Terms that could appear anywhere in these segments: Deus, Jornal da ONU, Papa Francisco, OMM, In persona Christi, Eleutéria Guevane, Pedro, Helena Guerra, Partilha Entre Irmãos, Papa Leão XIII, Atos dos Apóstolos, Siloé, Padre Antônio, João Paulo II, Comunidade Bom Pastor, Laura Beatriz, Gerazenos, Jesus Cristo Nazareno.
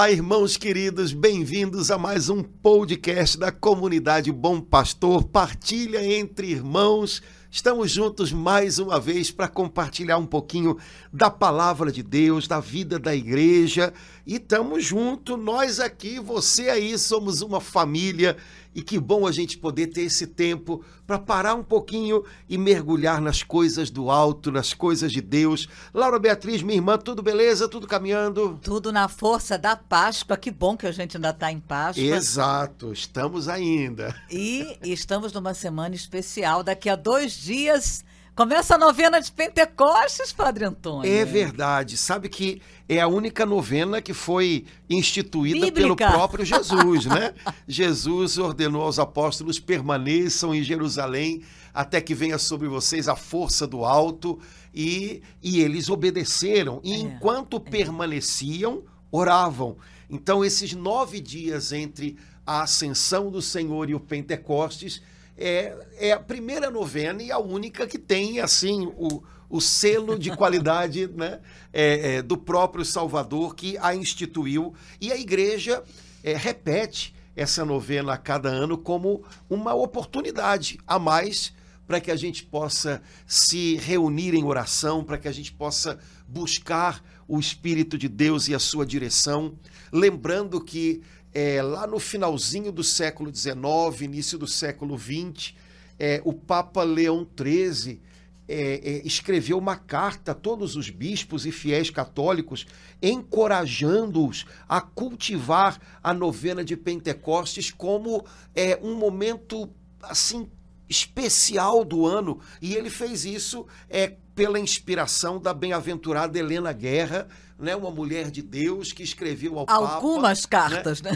Olá, irmãos queridos, bem-vindos a mais um podcast da Comunidade Bom Pastor, Partilha Entre Irmãos. Estamos juntos mais uma vez para compartilhar um pouquinho da palavra de Deus, da vida da igreja. E estamos juntos, nós aqui, você aí, somos uma família. E que bom a gente poder ter esse tempo para parar um pouquinho e mergulhar nas coisas do alto, nas coisas de Deus. Laura Beatriz, minha irmã, tudo beleza? Tudo caminhando? Tudo na força da Páscoa. Que bom que a gente ainda está em Páscoa. Exato, estamos ainda. E estamos numa semana especial. Daqui a 2 dias começa a novena de Pentecostes, Padre Antônio. É verdade. Sabe que é a única novena que foi instituída pelo próprio Jesus, né? Jesus ordenou aos apóstolos: permaneçam em Jerusalém até que venha sobre vocês a força do alto. E eles obedeceram. E enquanto permaneciam, oravam. Então, esses 9 dias entre a ascensão do Senhor e o Pentecostes, é a primeira novena e a única que tem, assim, o selo de qualidade, né, do próprio Salvador, que a instituiu. E a igreja repete essa novena a cada ano como uma oportunidade a mais para que a gente possa se reunir em oração, para que a gente possa buscar o Espírito de Deus e a sua direção. Lembrando que lá no finalzinho do século XIX, início do século XX, o Papa Leão XIII escreveu uma carta a todos os bispos e fiéis católicos, encorajando-os a cultivar a novena de Pentecostes como um momento assim especial do ano. E ele fez isso pela inspiração da bem-aventurada Helena Guerra, né, uma mulher de Deus que escreveu ao Papa. Algumas cartas, né?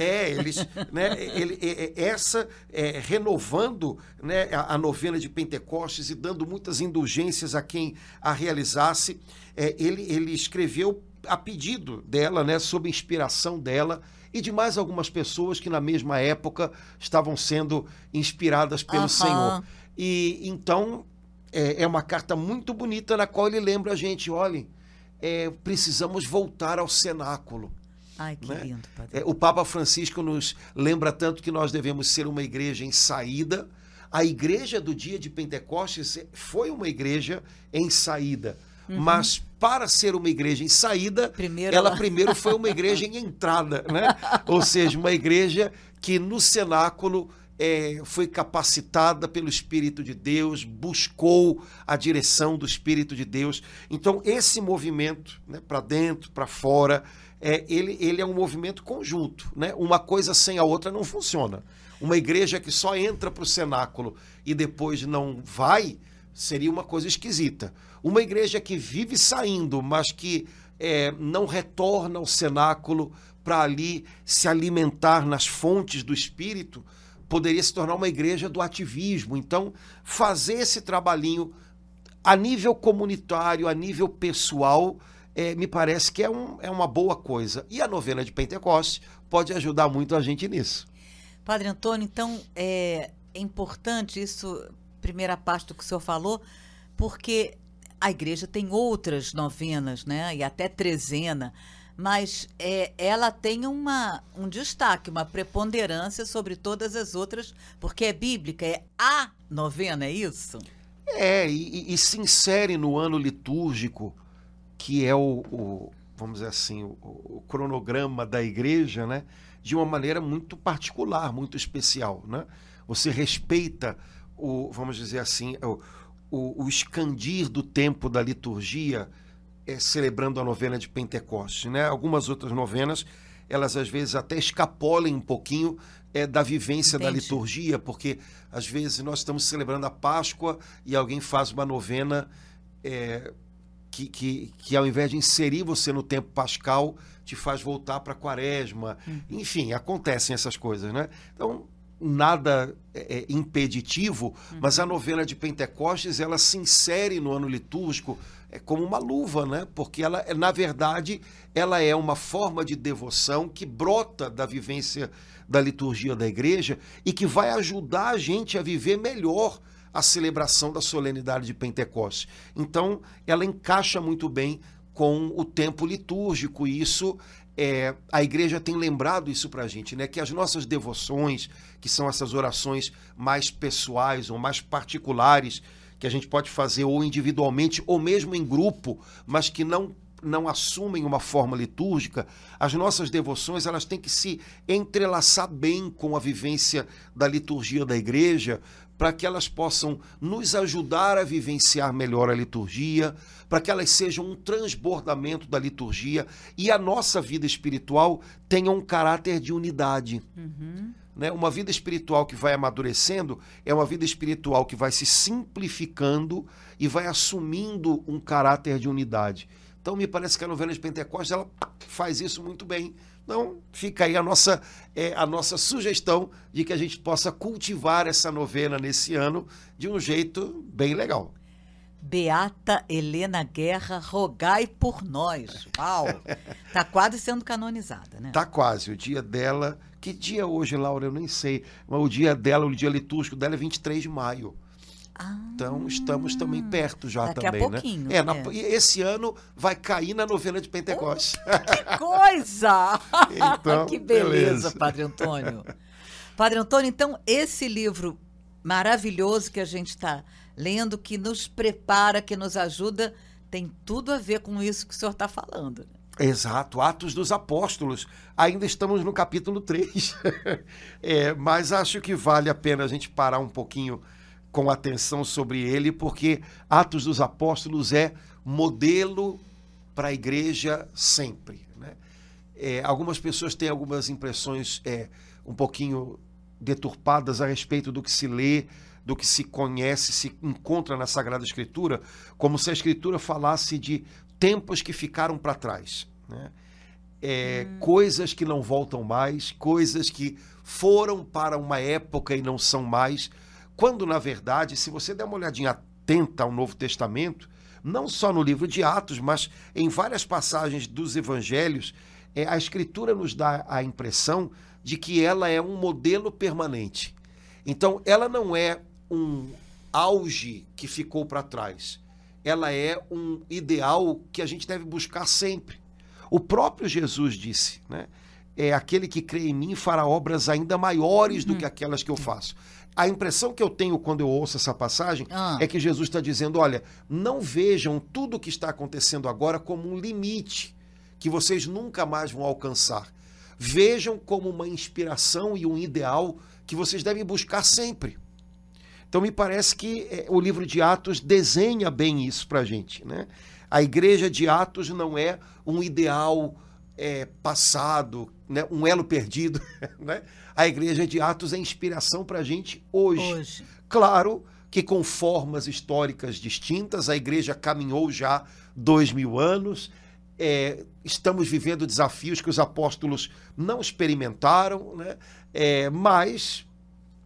Renovando, né, a novena de Pentecostes e dando muitas indulgências a quem a realizasse, ele escreveu a pedido dela, né, sob inspiração dela e de mais algumas pessoas que na mesma época estavam sendo inspiradas pelo Senhor. E então é uma carta muito bonita na qual ele lembra a gente: olhem, precisamos voltar ao cenáculo. Ai, que lindo, Padre. O Papa Francisco nos lembra tanto que nós devemos ser uma igreja em saída. A igreja do dia de Pentecostes foi uma igreja em saída. Uhum. Mas para ser uma igreja em saída, primeiro foi uma igreja em entrada, né? Ou seja, uma igreja que no cenáculo foi capacitada pelo Espírito de Deus, buscou a direção do Espírito de Deus. Então, esse movimento, né, para dentro, para fora, ele é um movimento conjunto, né? Uma coisa sem a outra não funciona. Uma igreja que só entra para o cenáculo e depois não vai, seria uma coisa esquisita. Uma igreja que vive saindo, mas que não retorna ao cenáculo para ali se alimentar nas fontes do Espírito, poderia se tornar uma igreja do ativismo. Então, fazer esse trabalhinho a nível comunitário, a nível pessoal, me parece que é uma boa coisa. E a novena de Pentecostes pode ajudar muito a gente nisso. Padre Antônio, então, é importante isso, primeira parte do que o senhor falou, porque a igreja tem outras novenas, né, e até trezena, mas ela tem um destaque, uma preponderância sobre todas as outras, porque é bíblica, é a novena, é isso? E se insere no ano litúrgico, que é vamos dizer assim, o cronograma da igreja, né, de uma maneira muito particular, muito especial, né? Você respeita vamos dizer assim, o escandir do tempo da liturgia, celebrando a novena de Pentecostes, né? Algumas outras novenas, elas às vezes até escapolem um pouquinho da vivência da liturgia, porque às vezes nós estamos celebrando a Páscoa e alguém faz uma novena que ao invés de inserir você no tempo pascal, te faz voltar para a Quaresma. Enfim, acontecem essas coisas, né? Então, nada impeditivo, mas a novena de Pentecostes, ela se insere no ano litúrgico como uma luva, né? Porque ela, na verdade, ela é uma forma de devoção que brota da vivência da liturgia da igreja e que vai ajudar a gente a viver melhor a celebração da solenidade de Pentecostes. Então, ela encaixa muito bem com o tempo litúrgico. E isso, a Igreja tem lembrado isso para a gente, né? Que as nossas devoções, que são essas orações mais pessoais ou mais particulares, que a gente pode fazer ou individualmente ou mesmo em grupo, mas que não assumem uma forma litúrgica, as nossas devoções, elas têm que se entrelaçar bem com a vivência da liturgia da Igreja, para que elas possam nos ajudar a vivenciar melhor a liturgia, para que elas sejam um transbordamento da liturgia e a nossa vida espiritual tenha um caráter de unidade. Uhum. Né? Uma vida espiritual que vai amadurecendo é uma vida espiritual que vai se simplificando e vai assumindo um caráter de unidade. Então, me parece que a novena de Pentecostes, ela faz isso muito bem. Então, fica aí a nossa sugestão de que a gente possa cultivar essa novena nesse ano de um jeito bem legal. Beata Helena Guerra, rogai por nós. Uau! Está quase sendo canonizada, né? Está quase. O dia dela... Que dia hoje, Laura? Eu nem sei. Mas o dia dela, o dia litúrgico dela é 23 de maio. Então estamos também perto já também, né? Daqui a pouquinho. Esse ano vai cair na novena de Pentecostes. Que coisa! Então, que beleza, Padre Antônio. Padre Antônio, então esse livro maravilhoso que a gente está lendo, que nos prepara, que nos ajuda, tem tudo a ver com isso que o senhor está falando. Exato, Atos dos Apóstolos, ainda estamos no capítulo 3, mas acho que vale a pena a gente parar um pouquinho com atenção sobre ele, porque Atos dos Apóstolos é modelo para a Igreja sempre, né? Algumas pessoas têm algumas impressões um pouquinho deturpadas a respeito do que se lê, do que se conhece, se encontra na Sagrada Escritura, como se a Escritura falasse de tempos que ficaram para trás, né? Coisas que não voltam mais, coisas que foram para uma época e não são mais. Quando, na verdade, se você der uma olhadinha atenta ao Novo Testamento, não só no livro de Atos, mas em várias passagens dos Evangelhos, a Escritura nos dá a impressão de que ela é um modelo permanente. Então, ela não é um auge que ficou para trás. Ela é um ideal que a gente deve buscar sempre. O próprio Jesus disse, né? Aquele que crê em mim fará obras ainda maiores do que aquelas que eu faço. A impressão que eu tenho quando eu ouço essa passagem é que Jesus está dizendo, olha, não vejam tudo o que está acontecendo agora como um limite que vocês nunca mais vão alcançar. Vejam como uma inspiração e um ideal que vocês devem buscar sempre. Então me parece que o livro de Atos desenha bem isso para a gente, né? A Igreja de Atos não é um ideal passado, né? Um elo perdido, né? A Igreja de Atos é inspiração para a gente hoje. Claro que com formas históricas distintas, a Igreja caminhou já 2000 anos, estamos vivendo desafios que os apóstolos não experimentaram, né? Mas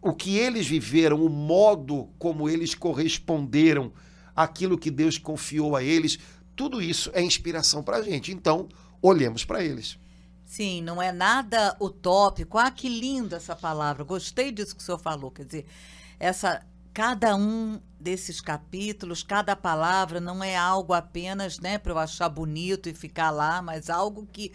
o que eles viveram, o modo como eles corresponderam àquilo que Deus confiou a eles, tudo isso é inspiração para a gente. Então, olhemos para eles. Sim, não é nada utópico. Ah, que lindo essa palavra. Gostei disso que o senhor falou. Quer dizer, cada um desses capítulos, cada palavra não é algo apenas, né, para eu achar bonito e ficar lá, mas algo que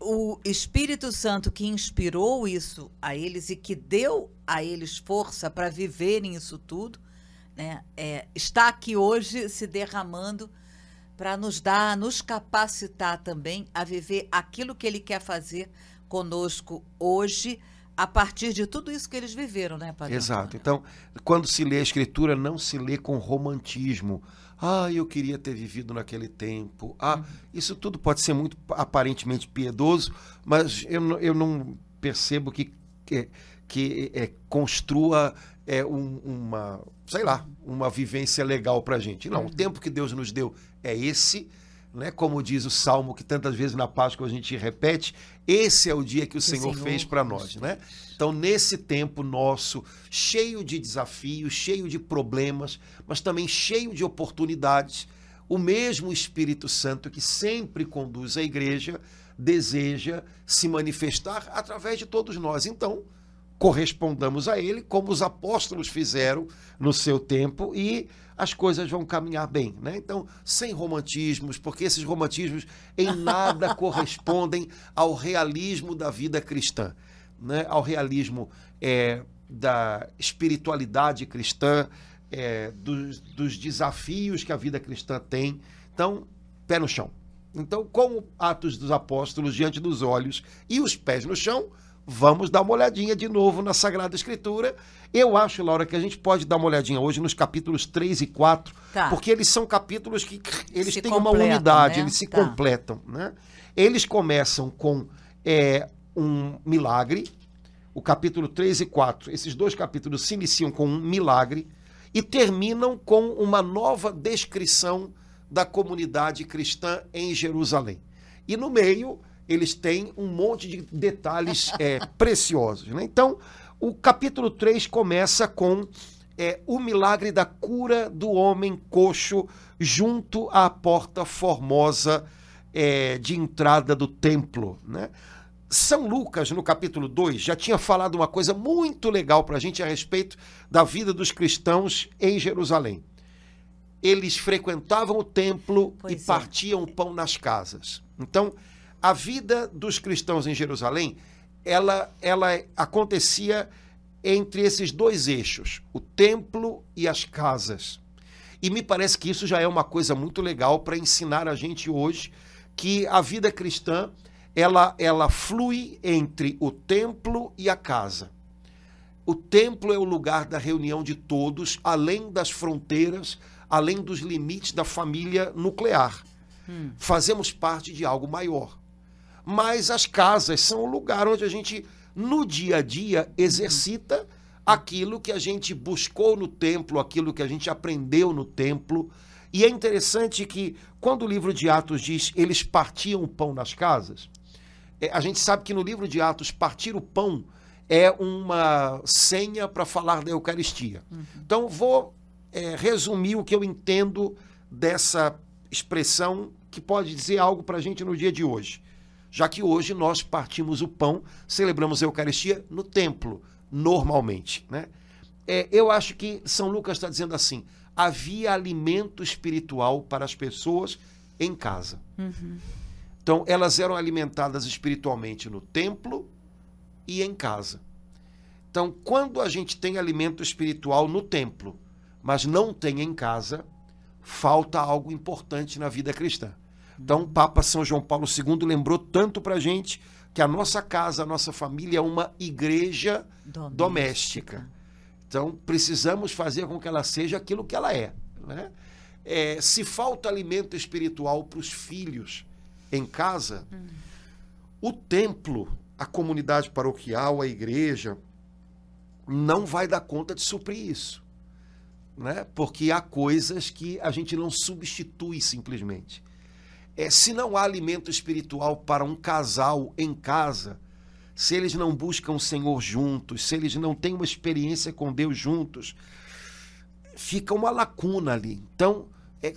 o Espírito Santo que inspirou isso a eles e que deu a eles força para viverem isso tudo, né, está aqui hoje se derramando para nos dar, nos capacitar também a viver aquilo que ele quer fazer conosco hoje, a partir de tudo isso que eles viveram, né, Padre? Exato. Então, quando se lê a Escritura, não se lê com romantismo. Ah, eu queria ter vivido naquele tempo. Isso tudo pode ser muito aparentemente piedoso, mas eu não percebo que construa uma vivência legal para a gente. Não, o tempo que Deus nos deu é esse, né? Como diz o Salmo, que tantas vezes na Páscoa a gente repete, esse é o dia que o Senhor fez para nós, né? Então, nesse tempo nosso, cheio de desafios, cheio de problemas, mas também cheio de oportunidades, o mesmo Espírito Santo que sempre conduz a Igreja deseja se manifestar através de todos nós. Então, correspondamos a ele, como os apóstolos fizeram no seu tempo, e as coisas vão caminhar bem, né? Então, sem romantismos, porque esses romantismos em nada correspondem ao realismo da vida cristã, né? Ao realismo da espiritualidade cristã, dos desafios que a vida cristã tem. Então, pé no chão. Então, com Atos dos Apóstolos diante dos olhos e os pés no chão, vamos dar uma olhadinha de novo na Sagrada Escritura. Eu acho, Laura, que a gente pode dar uma olhadinha hoje nos capítulos 3 e 4, tá, porque eles são capítulos que eles se têm uma unidade, né? Eles se completam, né? Eles começam com um milagre. O capítulo 3 e 4, esses dois capítulos se iniciam com um milagre e terminam com uma nova descrição da comunidade cristã em Jerusalém. E no meio, eles têm um monte de detalhes preciosos, né? Então, o capítulo 3 começa com o milagre da cura do homem coxo junto à porta formosa de entrada do templo, né? São Lucas, no capítulo 2, já tinha falado uma coisa muito legal para a gente a respeito da vida dos cristãos em Jerusalém. Eles frequentavam o templo e partiam o pão nas casas. Então, a vida dos cristãos em Jerusalém, ela acontecia entre esses dois eixos, o templo e as casas. E me parece que isso já é uma coisa muito legal para ensinar a gente hoje, que a vida cristã, ela flui entre o templo e a casa. O templo é o lugar da reunião de todos, além das fronteiras, além dos limites da família nuclear. Fazemos parte de algo maior. Mas as casas são o lugar onde a gente, no dia a dia, exercita aquilo que a gente buscou no templo, aquilo que a gente aprendeu no templo. E é interessante que, quando o livro de Atos diz eles partiam o pão nas casas, a gente sabe que no livro de Atos, partir o pão é uma senha para falar da Eucaristia. Então, vou resumir o que eu entendo dessa expressão que pode dizer algo para a gente no dia de hoje. Já que hoje nós partimos o pão, celebramos a Eucaristia no templo, normalmente, né? Eu acho que São Lucas está dizendo assim, havia alimento espiritual para as pessoas em casa. Então, elas eram alimentadas espiritualmente no templo e em casa. Então, quando a gente tem alimento espiritual no templo, mas não tem em casa, falta algo importante na vida cristã. Então, o Papa São João Paulo II lembrou tanto para a gente que a nossa casa, a nossa família é uma igreja doméstica. Então, precisamos fazer com que ela seja aquilo que ela é, né? Se falta alimento espiritual para os filhos em casa, o templo, a comunidade paroquial, a igreja, não vai dar conta de suprir isso, né? Porque há coisas que a gente não substitui simplesmente. Se não há alimento espiritual para um casal em casa, se eles não buscam o Senhor juntos, se eles não têm uma experiência com Deus juntos, fica uma lacuna ali. Então,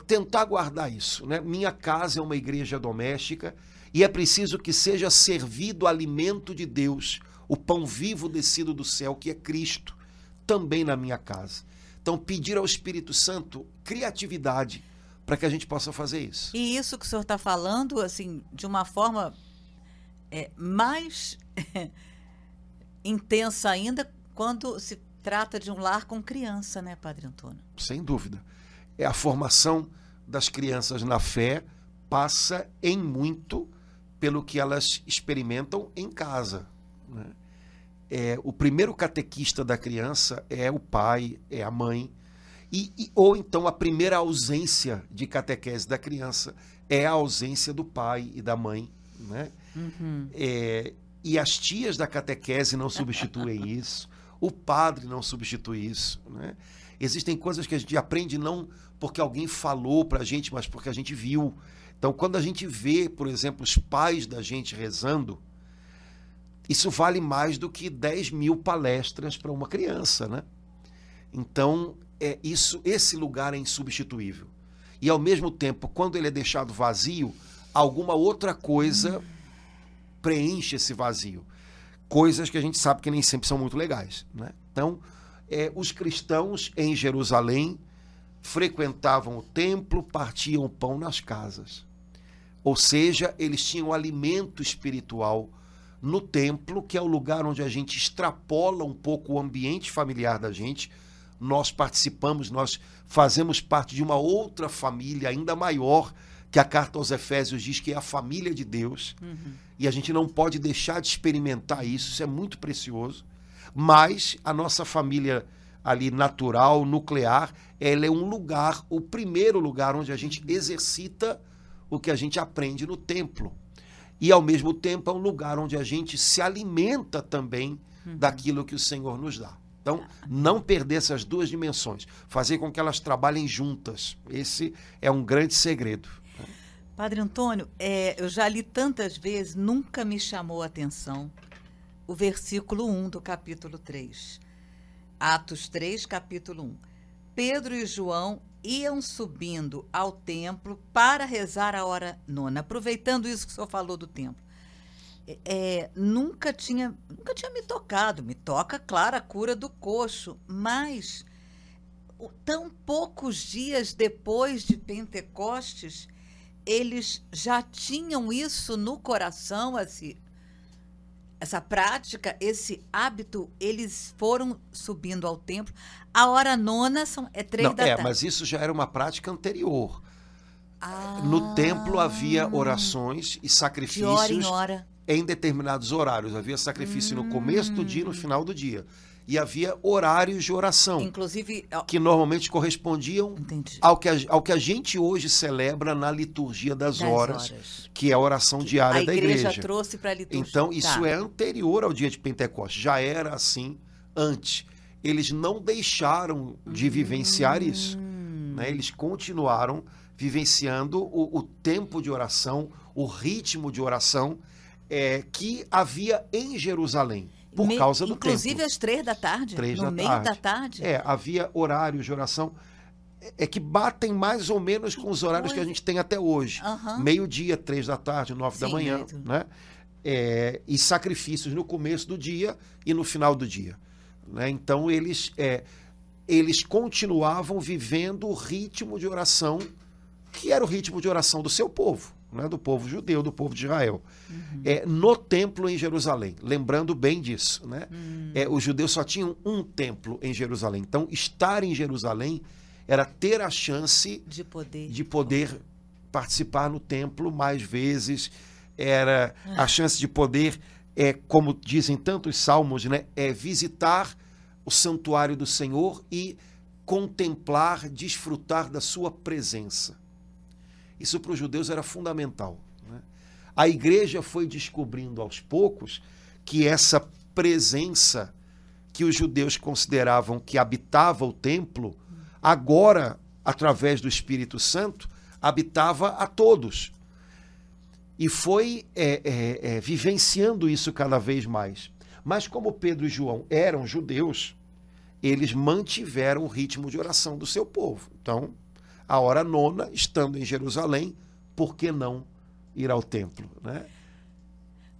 tentar guardar isso, né? Minha casa é uma igreja doméstica e é preciso que seja servido o alimento de Deus, o pão vivo descido do céu, que é Cristo, também na minha casa. Então, pedir ao Espírito Santo criatividade para que a gente possa fazer isso. E isso que o senhor está falando, assim, de uma forma mais intensa ainda, quando se trata de um lar com criança, né, Padre Antônio? Sem dúvida. A formação das crianças na fé passa em muito pelo que elas experimentam em casa, né? O primeiro catequista da criança é o pai, é a mãe, ou então a primeira ausência de catequese da criança é a ausência do pai e da mãe, né? E as tias da catequese não substituem isso, o padre não substitui isso, né? Existem coisas que a gente aprende não porque alguém falou para a gente, mas porque a gente viu. Então, quando a gente vê, por exemplo, os pais da gente rezando, isso vale mais do que 10 mil palestras para uma criança, né? Então, esse lugar é insubstituível. E, ao mesmo tempo, quando ele é deixado vazio, alguma outra coisa preenche esse vazio. coisas que a gente sabe que nem sempre são muito legais, né? Então, os cristãos em Jerusalém frequentavam o templo, partiam o pão nas casas. Ou seja, eles tinham alimento espiritual no templo, que é o lugar onde a gente extrapola um pouco o ambiente familiar da gente. Nós participamos, nós fazemos parte de uma outra família ainda maior, que a carta aos Efésios diz que é a família de Deus. Uhum. E a gente não pode deixar de experimentar isso, isso é muito precioso. Mas a nossa família ali natural, nuclear, ela é um lugar, o primeiro lugar onde a gente exercita o que a gente aprende no templo. E, ao mesmo tempo, é um lugar onde a gente se alimenta também daquilo que o Senhor nos dá. Então, não perder essas duas dimensões, fazer com que elas trabalhem juntas. Esse é um grande segredo. Padre Antônio, eu já li tantas vezes, nunca me chamou a atenção o versículo 1 do capítulo 3. Atos 3, capítulo 1. Pedro e João iam subindo ao templo para rezar a hora nona. Aproveitando isso que o senhor falou do templo. Nunca tinha me tocado. Me toca, claro, a cura do coxo, mas tão poucos dias depois de Pentecostes, eles já tinham isso no coração, essa prática, esse hábito. Eles foram subindo ao templo. A hora nona é 3 da tarde. Mas isso já era uma prática anterior. No templo havia orações e sacrifícios. De hora em hora. Em determinados horários. Havia sacrifício no começo do dia e no final do dia. E havia horários de oração. Inclusive, que normalmente correspondiam ao que a gente hoje celebra na liturgia das horas, que é a oração diária da igreja. A igreja trouxe para a liturgia. Então, isso é anterior ao dia de Pentecostes. Já era assim antes. Eles não deixaram de vivenciar isso, né? Eles continuaram vivenciando o tempo de oração, o ritmo de oração que havia em Jerusalém. Por causa do templo. Inclusive às 3 da tarde, no meio da tarde. Havia horários de oração que batem mais ou menos com os horários que a gente tem até hoje. Uhum. 12:00, 3 da tarde, 9 da manhã. Né? E sacrifícios no começo do dia e no final do dia. Né? Então eles continuavam vivendo o ritmo de oração, que era o ritmo de oração do seu povo. Né, do povo judeu, do povo de Israel, no templo em Jerusalém, lembrando bem disso, né? Os judeus só tinham um templo em Jerusalém, então estar em Jerusalém era ter a chance de poder participar no templo mais vezes, era a chance de poder, como dizem tantos salmos, né? Visitar o santuário do Senhor e contemplar, desfrutar da sua presença. Isso para os judeus era fundamental, né? A igreja foi descobrindo aos poucos que essa presença que os judeus consideravam que habitava o templo, agora, através do Espírito Santo, habitava a todos. E foi vivenciando isso cada vez mais. Mas como Pedro e João eram judeus, eles mantiveram o ritmo de oração do seu povo. Então, a hora nona, estando em Jerusalém, por que não ir ao templo, né?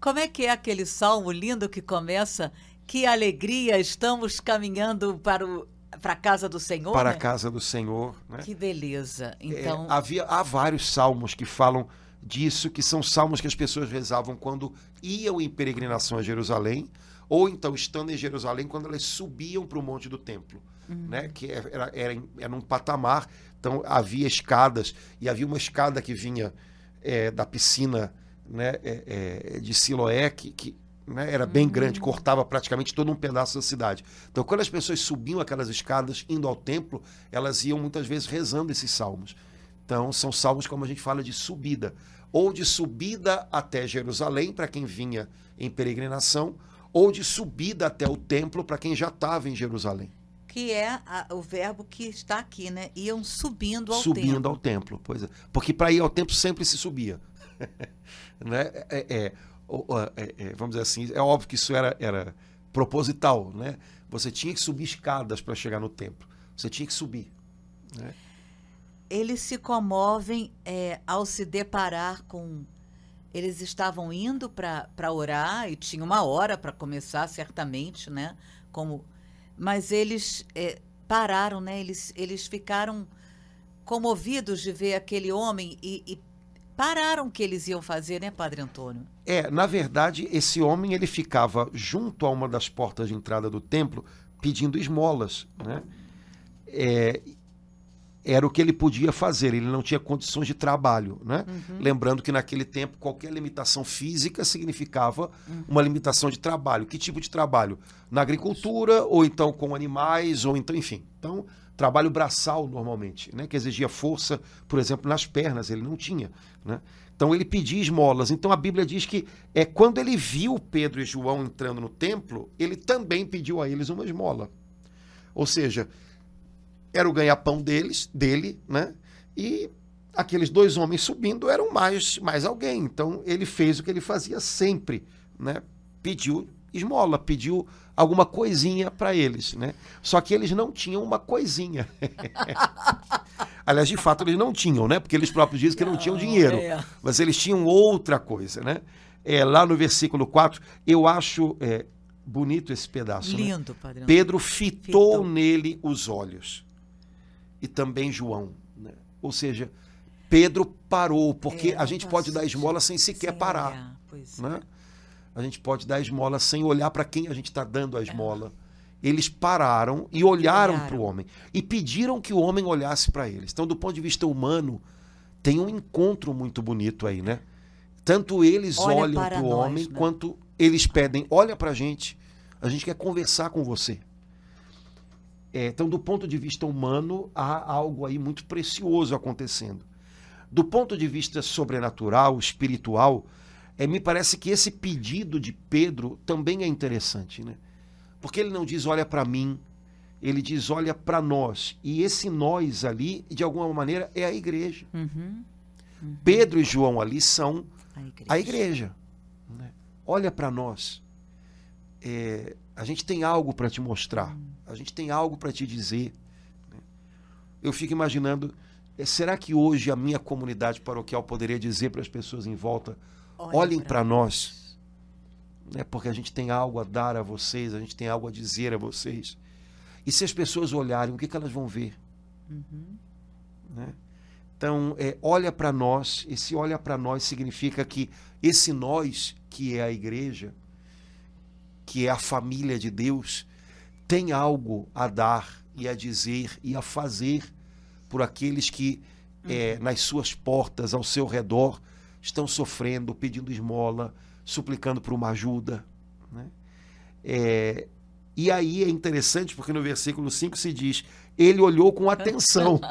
Como é que é aquele salmo lindo que começa? Que alegria, estamos caminhando para a casa do Senhor. Para a casa do Senhor, né? Que beleza. Então... Há vários salmos que falam disso, que são salmos que as pessoas rezavam quando iam em peregrinação a Jerusalém, ou então estando em Jerusalém quando elas subiam para o monte do templo. Né? Que era um patamar, então havia escadas, e havia uma escada que vinha da piscina, né? De Siloé, que né? era bem grande, cortava praticamente todo um pedaço da cidade. Então, quando as pessoas subiam aquelas escadas, indo ao templo, elas iam muitas vezes rezando esses salmos. Então, são salmos, como a gente fala, de subida, ou de subida até Jerusalém, para quem vinha em peregrinação, ou de subida até o templo, para quem já estava em Jerusalém. Que é o verbo que está aqui, né? Iam subindo ao templo. Subindo ao templo, pois é. Porque para ir ao templo sempre se subia. Né? Vamos dizer assim, é óbvio que isso era proposital, né? Você tinha que subir escadas para chegar no templo. Você tinha que subir, né? Eles se comovem ao se deparar com eles estavam indo para orar e tinha uma hora para começar, certamente, né? Como, mas eles pararam, né? Eles ficaram comovidos de ver aquele homem e pararam o que eles iam fazer, né, Padre Antônio? Na verdade, esse homem ele ficava junto a uma das portas de entrada do templo pedindo esmolas, né? Era o que ele podia fazer, ele não tinha condições de trabalho, né? Uhum. Lembrando que naquele tempo qualquer limitação física significava uma limitação de trabalho. Que tipo de trabalho? Na agricultura, ou então com animais, ou então, enfim. Então, trabalho braçal normalmente, né? Que exigia força, por exemplo, nas pernas, ele não tinha, né? Então ele pedia esmolas. Então a Bíblia diz que quando ele viu Pedro e João entrando no templo, ele também pediu a eles uma esmola. Ou seja, era o ganha-pão dele, né? E aqueles dois homens subindo eram mais alguém. Então, ele fez o que ele fazia sempre, né? Pediu esmola, pediu alguma coisinha para eles, né? Só que eles não tinham uma coisinha. Aliás, de fato, eles não tinham, né? Porque eles próprios dizem que não tinham dinheiro. Mas eles tinham outra coisa, né? Lá no versículo 4, eu acho... bonito esse pedaço. Lindo, né? Padre. Pedro fitou nele os olhos. E também João, né? Ou seja, Pedro parou, porque a gente pode dar esmola sem sequer parar, né? A gente pode dar esmola sem olhar para quem a gente está dando a esmola. Eles pararam e olharam para o homem e pediram que o homem olhasse para eles. Então, do ponto de vista humano, tem um encontro muito bonito aí, né? Tanto eles olham para o homem, né? Quanto eles pedem, olha para a gente quer conversar com você. Então, do ponto de vista humano, há algo aí muito precioso acontecendo. Do ponto de vista sobrenatural, espiritual, me parece que esse pedido de Pedro também é interessante, né? Porque ele não diz, olha para mim, ele diz, olha para nós. E esse nós ali, de alguma maneira, é a igreja. Pedro e João ali são a igreja. Né? Olha para nós. A gente tem algo para te mostrar. A gente tem algo para te dizer. Eu fico imaginando, será que hoje a minha comunidade paroquial poderia dizer para as pessoas em volta, olhem para nós, né? Porque a gente tem algo a dar a vocês, a gente tem algo a dizer a vocês. E se as pessoas olharem, o que elas vão ver? Né? Então, olha para nós, esse olha para nós significa que esse nós, que é a igreja, que é a família de Deus, tem algo a dar e a dizer e a fazer por aqueles que, nas suas portas, ao seu redor, estão sofrendo, pedindo esmola, suplicando por uma ajuda, né? E aí é interessante porque no versículo 5 se diz, ele olhou com atenção,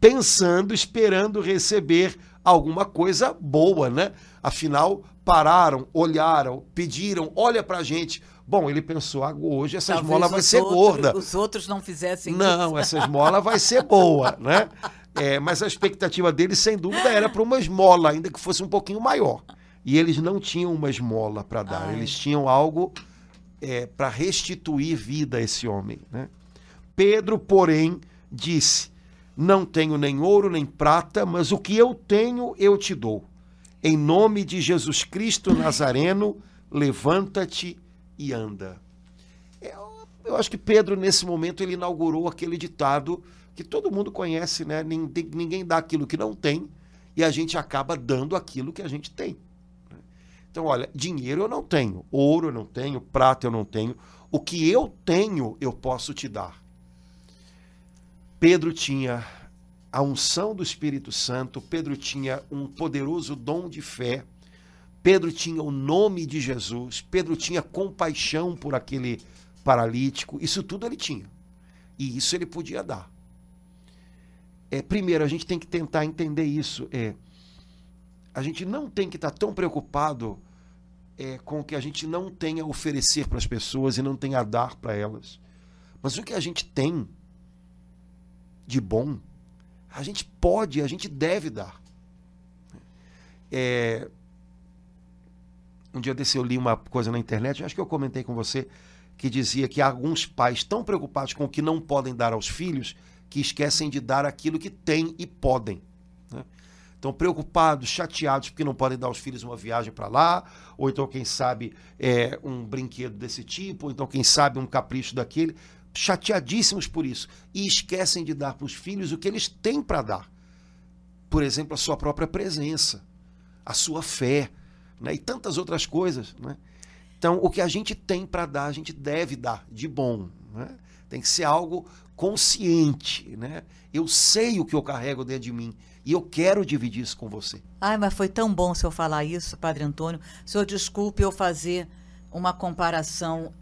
pensando, esperando receber alguma coisa boa, né? Afinal, pararam, olharam, pediram, olha pra gente. Bom, ele pensou, hoje essa esmola vai ser gorda. Os outros não fizessem isso. Não, essa esmola vai ser boa, né? Mas a expectativa dele, sem dúvida, era para uma esmola, ainda que fosse um pouquinho maior. E eles não tinham uma esmola para dar, eles tinham algo para restituir vida a esse homem, né? Pedro, porém, disse, não tenho nem ouro nem prata, mas o que eu tenho eu te dou. Em nome de Jesus Cristo Nazareno, levanta-te e anda. Eu acho que Pedro, nesse momento, ele inaugurou aquele ditado que todo mundo conhece, né? Ninguém dá aquilo que não tem e a gente acaba dando aquilo que a gente tem. Então, olha, dinheiro eu não tenho, ouro eu não tenho, prata eu não tenho. O que eu tenho, eu posso te dar. Pedro tinha a unção do Espírito Santo, Pedro tinha um poderoso dom de fé, Pedro tinha o nome de Jesus, Pedro tinha compaixão por aquele paralítico, isso tudo ele tinha. E isso ele podia dar. Primeiro, a gente tem que tentar entender isso. A gente não tem que estar tão preocupado com o que a gente não tem a oferecer para as pessoas e não tem a dar para elas. Mas o que a gente tem de bom, a gente pode, a gente deve dar. Um dia desse eu li uma coisa na internet, acho que eu comentei com você, que dizia que há alguns pais tão preocupados com o que não podem dar aos filhos, que esquecem de dar aquilo que têm e podem, né? estão preocupados, chateados, porque não podem dar aos filhos uma viagem para lá, ou então, quem sabe, um brinquedo desse tipo, ou então, quem sabe, um capricho daquele, chateadíssimos por isso, e esquecem de dar para os filhos o que eles têm para dar. Por exemplo, a sua própria presença, a sua fé, né? E tantas outras coisas, né? Então, o que a gente tem para dar, a gente deve dar de bom, né? Tem que ser algo consciente, né? Eu sei o que eu carrego dentro de mim e eu quero dividir isso com você. Ai, mas foi tão bom o senhor falar isso, Padre Antônio. O senhor desculpe eu fazer uma comparação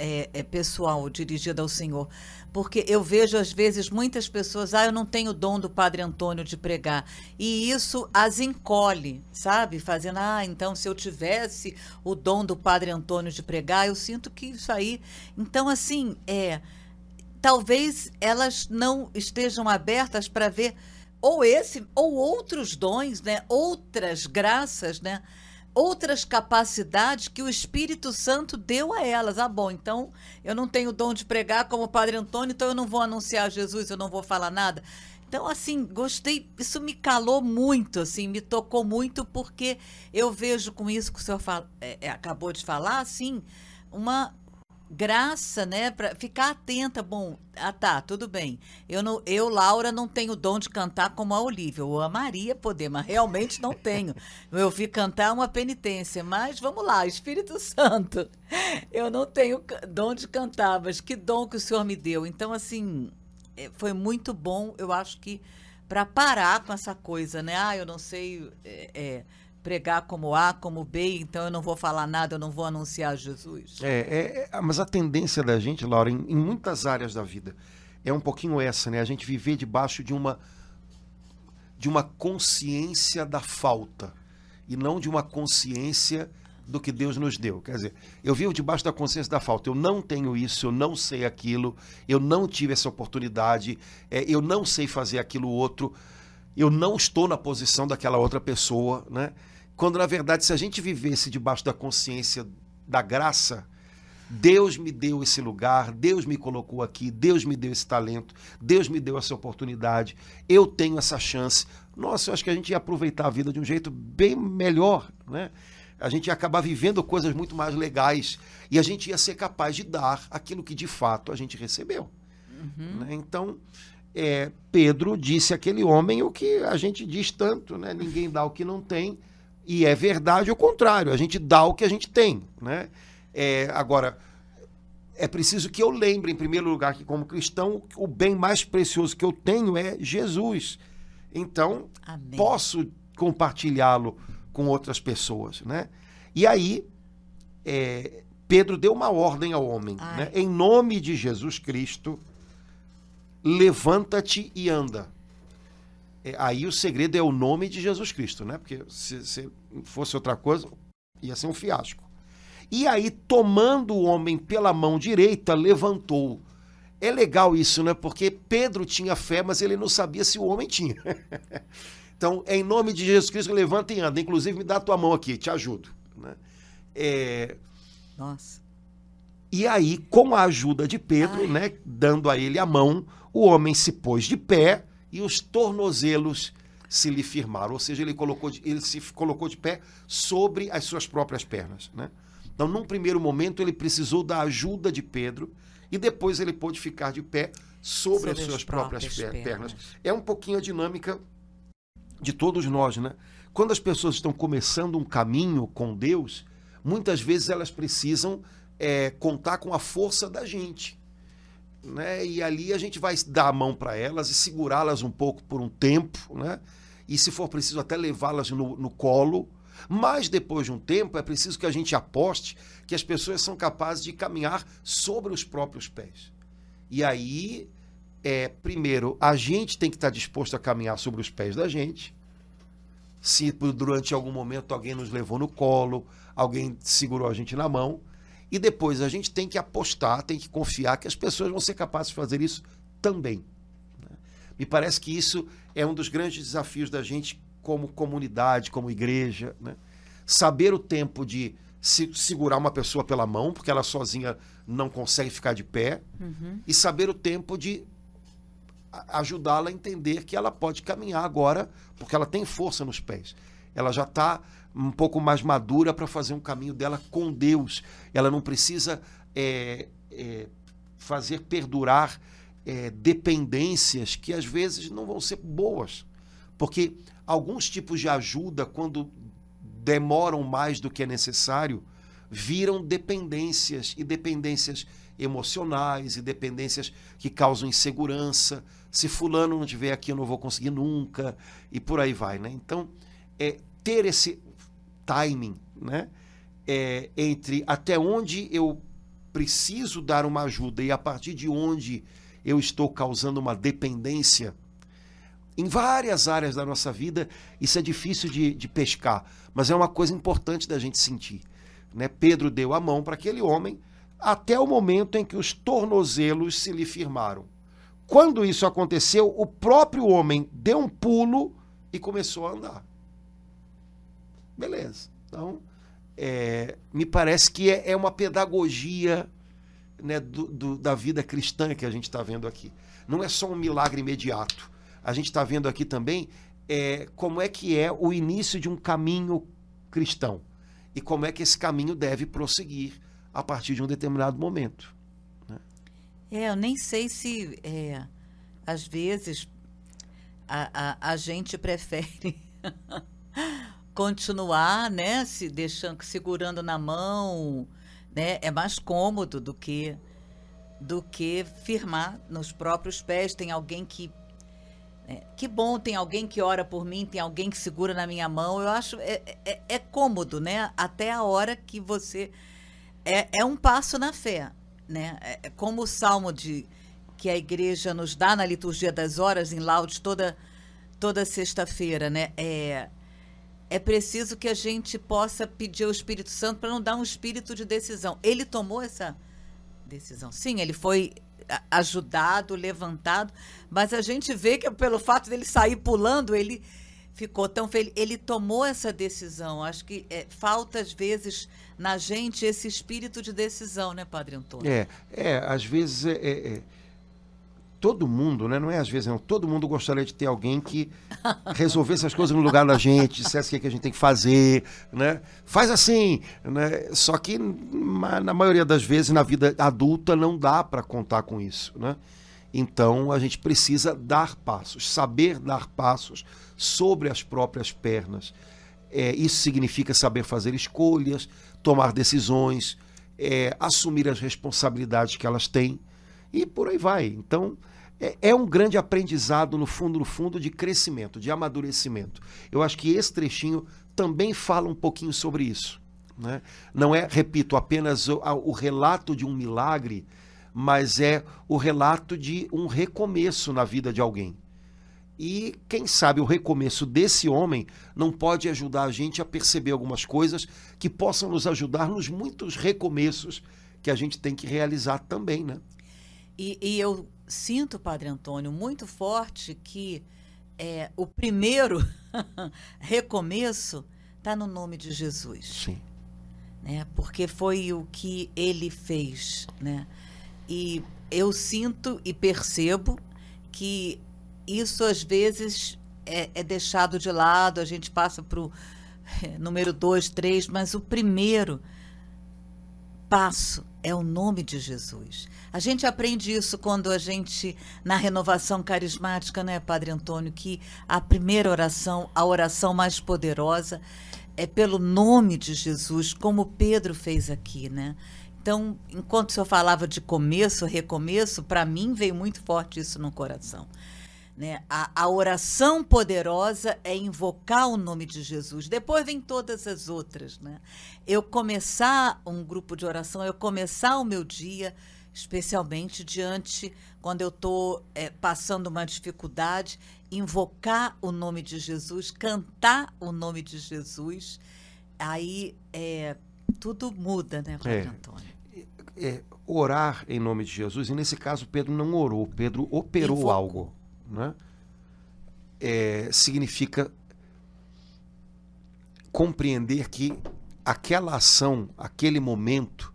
pessoal dirigida ao senhor, porque eu vejo às vezes muitas pessoas, eu não tenho o dom do Padre Antônio de pregar, e isso as encolhe, sabe, fazendo, então se eu tivesse o dom do Padre Antônio de pregar, eu sinto que isso aí, então assim, talvez elas não estejam abertas para ver ou esse, ou outros dons, né, outras graças, né, outras capacidades que o Espírito Santo deu a elas. Então eu não tenho dom de pregar como o Padre Antônio, então eu não vou anunciar Jesus, eu não vou falar nada. Então, assim, gostei, isso me calou muito, assim, me tocou muito, porque eu vejo com isso que o senhor acabou de falar, assim, uma graça, né, para ficar atenta. Tá, tudo bem, eu, Laura, não tenho o dom de cantar como a Olívia, ou a Maria poder, mas realmente não tenho, eu vi cantar uma penitência, mas vamos lá, Espírito Santo, eu não tenho dom de cantar, mas que dom que o senhor me deu. Então, assim, foi muito bom, eu acho que para parar com essa coisa, né, eu não sei, pregar como A, como B, então eu não vou falar nada, eu não vou anunciar Jesus. Mas a tendência da gente, Laura, em muitas áreas da vida, é um pouquinho essa, né? A gente viver debaixo de uma consciência da falta, e não de uma consciência do que Deus nos deu. Quer dizer, eu vivo debaixo da consciência da falta, eu não tenho isso, eu não sei aquilo, eu não tive essa oportunidade, eu não sei fazer aquilo outro, eu não estou na posição daquela outra pessoa, né? Quando, na verdade, se a gente vivesse debaixo da consciência da graça, Deus me deu esse lugar, Deus me colocou aqui, Deus me deu esse talento, Deus me deu essa oportunidade, eu tenho essa chance. Nossa, eu acho que a gente ia aproveitar a vida de um jeito bem melhor, né? A gente ia acabar vivendo coisas muito mais legais e a gente ia ser capaz de dar aquilo que, de fato, a gente recebeu. Uhum. Né? Então, Pedro disse àquele homem o que a gente diz tanto, né? Ninguém dá o que não tem. E é verdade o contrário, a gente dá o que a gente tem, né? Agora, é preciso que eu lembre, em primeiro lugar, que como cristão, o bem mais precioso que eu tenho é Jesus. Então, amém, posso compartilhá-lo com outras pessoas, né? E aí, Pedro deu uma ordem ao homem, né? Em nome de Jesus Cristo, levanta-te e anda. Aí o segredo é o nome de Jesus Cristo, né? Porque se fosse outra coisa, ia ser um fiasco. E aí, tomando o homem pela mão direita, levantou. É legal isso, né? Porque Pedro tinha fé, mas ele não sabia se o homem tinha. Então, em nome de Jesus Cristo, levanta e anda. Inclusive, me dá a tua mão aqui, te ajudo, né? Nossa. E aí, com a ajuda de Pedro, né? Dando a ele a mão, o homem se pôs de pé, e os tornozelos se lhe firmaram, ou seja, ele se colocou de pé sobre as suas próprias pernas, né? Então, num primeiro momento, ele precisou da ajuda de Pedro, e depois ele pôde ficar de pé sobre as suas próprias pernas. É um pouquinho a dinâmica de todos nós, né? Quando as pessoas estão começando um caminho com Deus, muitas vezes elas precisam contar com a força da gente, né? E ali a gente vai dar a mão para elas e segurá-las um pouco por um tempo, né? E se for preciso até levá-las no colo, mas depois de um tempo é preciso que a gente aposte que as pessoas são capazes de caminhar sobre os próprios pés. E aí, primeiro, a gente tem que estar disposto a caminhar sobre os pés da gente. Se durante algum momento alguém nos levou no colo, alguém segurou a gente na mão, e depois a gente tem que apostar, tem que confiar que as pessoas vão ser capazes de fazer isso também. Me parece que isso é um dos grandes desafios da gente como comunidade, como igreja, né? Saber o tempo de segurar uma pessoa pela mão, porque ela sozinha não consegue ficar de pé, uhum, e saber o tempo de ajudá-la a entender que ela pode caminhar agora, porque ela tem força nos pés. Ela já está um pouco mais madura para fazer um caminho dela com Deus. Ela não precisa fazer perdurar dependências que às vezes não vão ser boas, porque alguns tipos de ajuda, quando demoram mais do que é necessário, viram dependências, e dependências emocionais, e dependências que causam insegurança. Se fulano não estiver aqui, eu não vou conseguir nunca, e por aí vai, né? Então, ter esse timing, né? Entre até onde eu preciso dar uma ajuda e a partir de onde eu estou causando uma dependência. Em várias áreas da nossa vida, isso é difícil de pescar, mas é uma coisa importante da gente sentir, né? Pedro deu a mão para aquele homem até o momento em que os tornozelos se lhe firmaram. Quando isso aconteceu, o próprio homem deu um pulo e começou a andar. Beleza. Então, me parece que é uma pedagogia, né, da vida cristã que a gente está vendo aqui. Não é só um milagre imediato. A gente está vendo aqui também como é que é o início de um caminho cristão e como é que esse caminho deve prosseguir a partir de um determinado momento, né? Eu nem sei se, às vezes, a gente prefere continuar, né, se deixando, segurando na mão, né, é mais cômodo do que firmar nos próprios pés. Tem alguém que, que bom, tem alguém que ora por mim, tem alguém que segura na minha mão. Eu acho, é cômodo, né? Até a hora que você... É um passo na fé, né? É como o salmo que a igreja nos dá na liturgia das horas, em laudes, toda sexta-feira, né? É preciso que a gente possa pedir ao Espírito Santo para não dar um espírito de decisão. Ele tomou essa decisão. Sim, ele foi ajudado, levantado, mas a gente vê que pelo fato dele sair pulando, ele ficou tão feliz, ele tomou essa decisão. Acho que falta às vezes na gente esse espírito de decisão, né, Padre Antônio? Às vezes todo mundo, né? Não é às vezes, não. Todo mundo gostaria de ter alguém que resolvesse as coisas no lugar da gente, dissesse o que a gente tem que fazer, né? Faz assim, né? Só que na maioria das vezes, na vida adulta, não dá para contar com isso, né? Então, a gente precisa dar passos, saber dar passos sobre as próprias pernas. Isso significa saber fazer escolhas, tomar decisões, assumir as responsabilidades que elas têm, e por aí vai. Então, é um grande aprendizado, no fundo, de crescimento, de amadurecimento. Eu acho que esse trechinho também fala um pouquinho sobre isso, né? Não é, repito, apenas o relato de um milagre, mas é o relato de um recomeço na vida de alguém. E, quem sabe, o recomeço desse homem não pode ajudar a gente a perceber algumas coisas que possam nos ajudar nos muitos recomeços que a gente tem que realizar também, né? E eu sinto, Padre Antônio, muito forte que o primeiro recomeço está no nome de Jesus. Sim. Né? Porque foi o que ele fez, né? E eu sinto e percebo que isso às vezes é deixado de lado, a gente passa para o número 2, 3, mas o primeiro passo é o nome de Jesus. A gente aprende isso quando a gente, na renovação carismática, né, Padre Antônio, que a primeira oração, a oração mais poderosa, é pelo nome de Jesus, como Pedro fez aqui, né? Então, enquanto o senhor falava de começo, recomeço, para mim veio muito forte isso no coração, né? A oração poderosa é invocar o nome de Jesus. Depois vem todas as outras, né? Eu começar um grupo de oração, eu começar o meu dia, especialmente diante, quando eu estou passando uma dificuldade, invocar o nome de Jesus, cantar o nome de Jesus, aí tudo muda, né, Padre Antônio? Orar em nome de Jesus, e nesse caso Pedro não orou, Pedro operou algo, né? Significa compreender que aquela ação, aquele momento,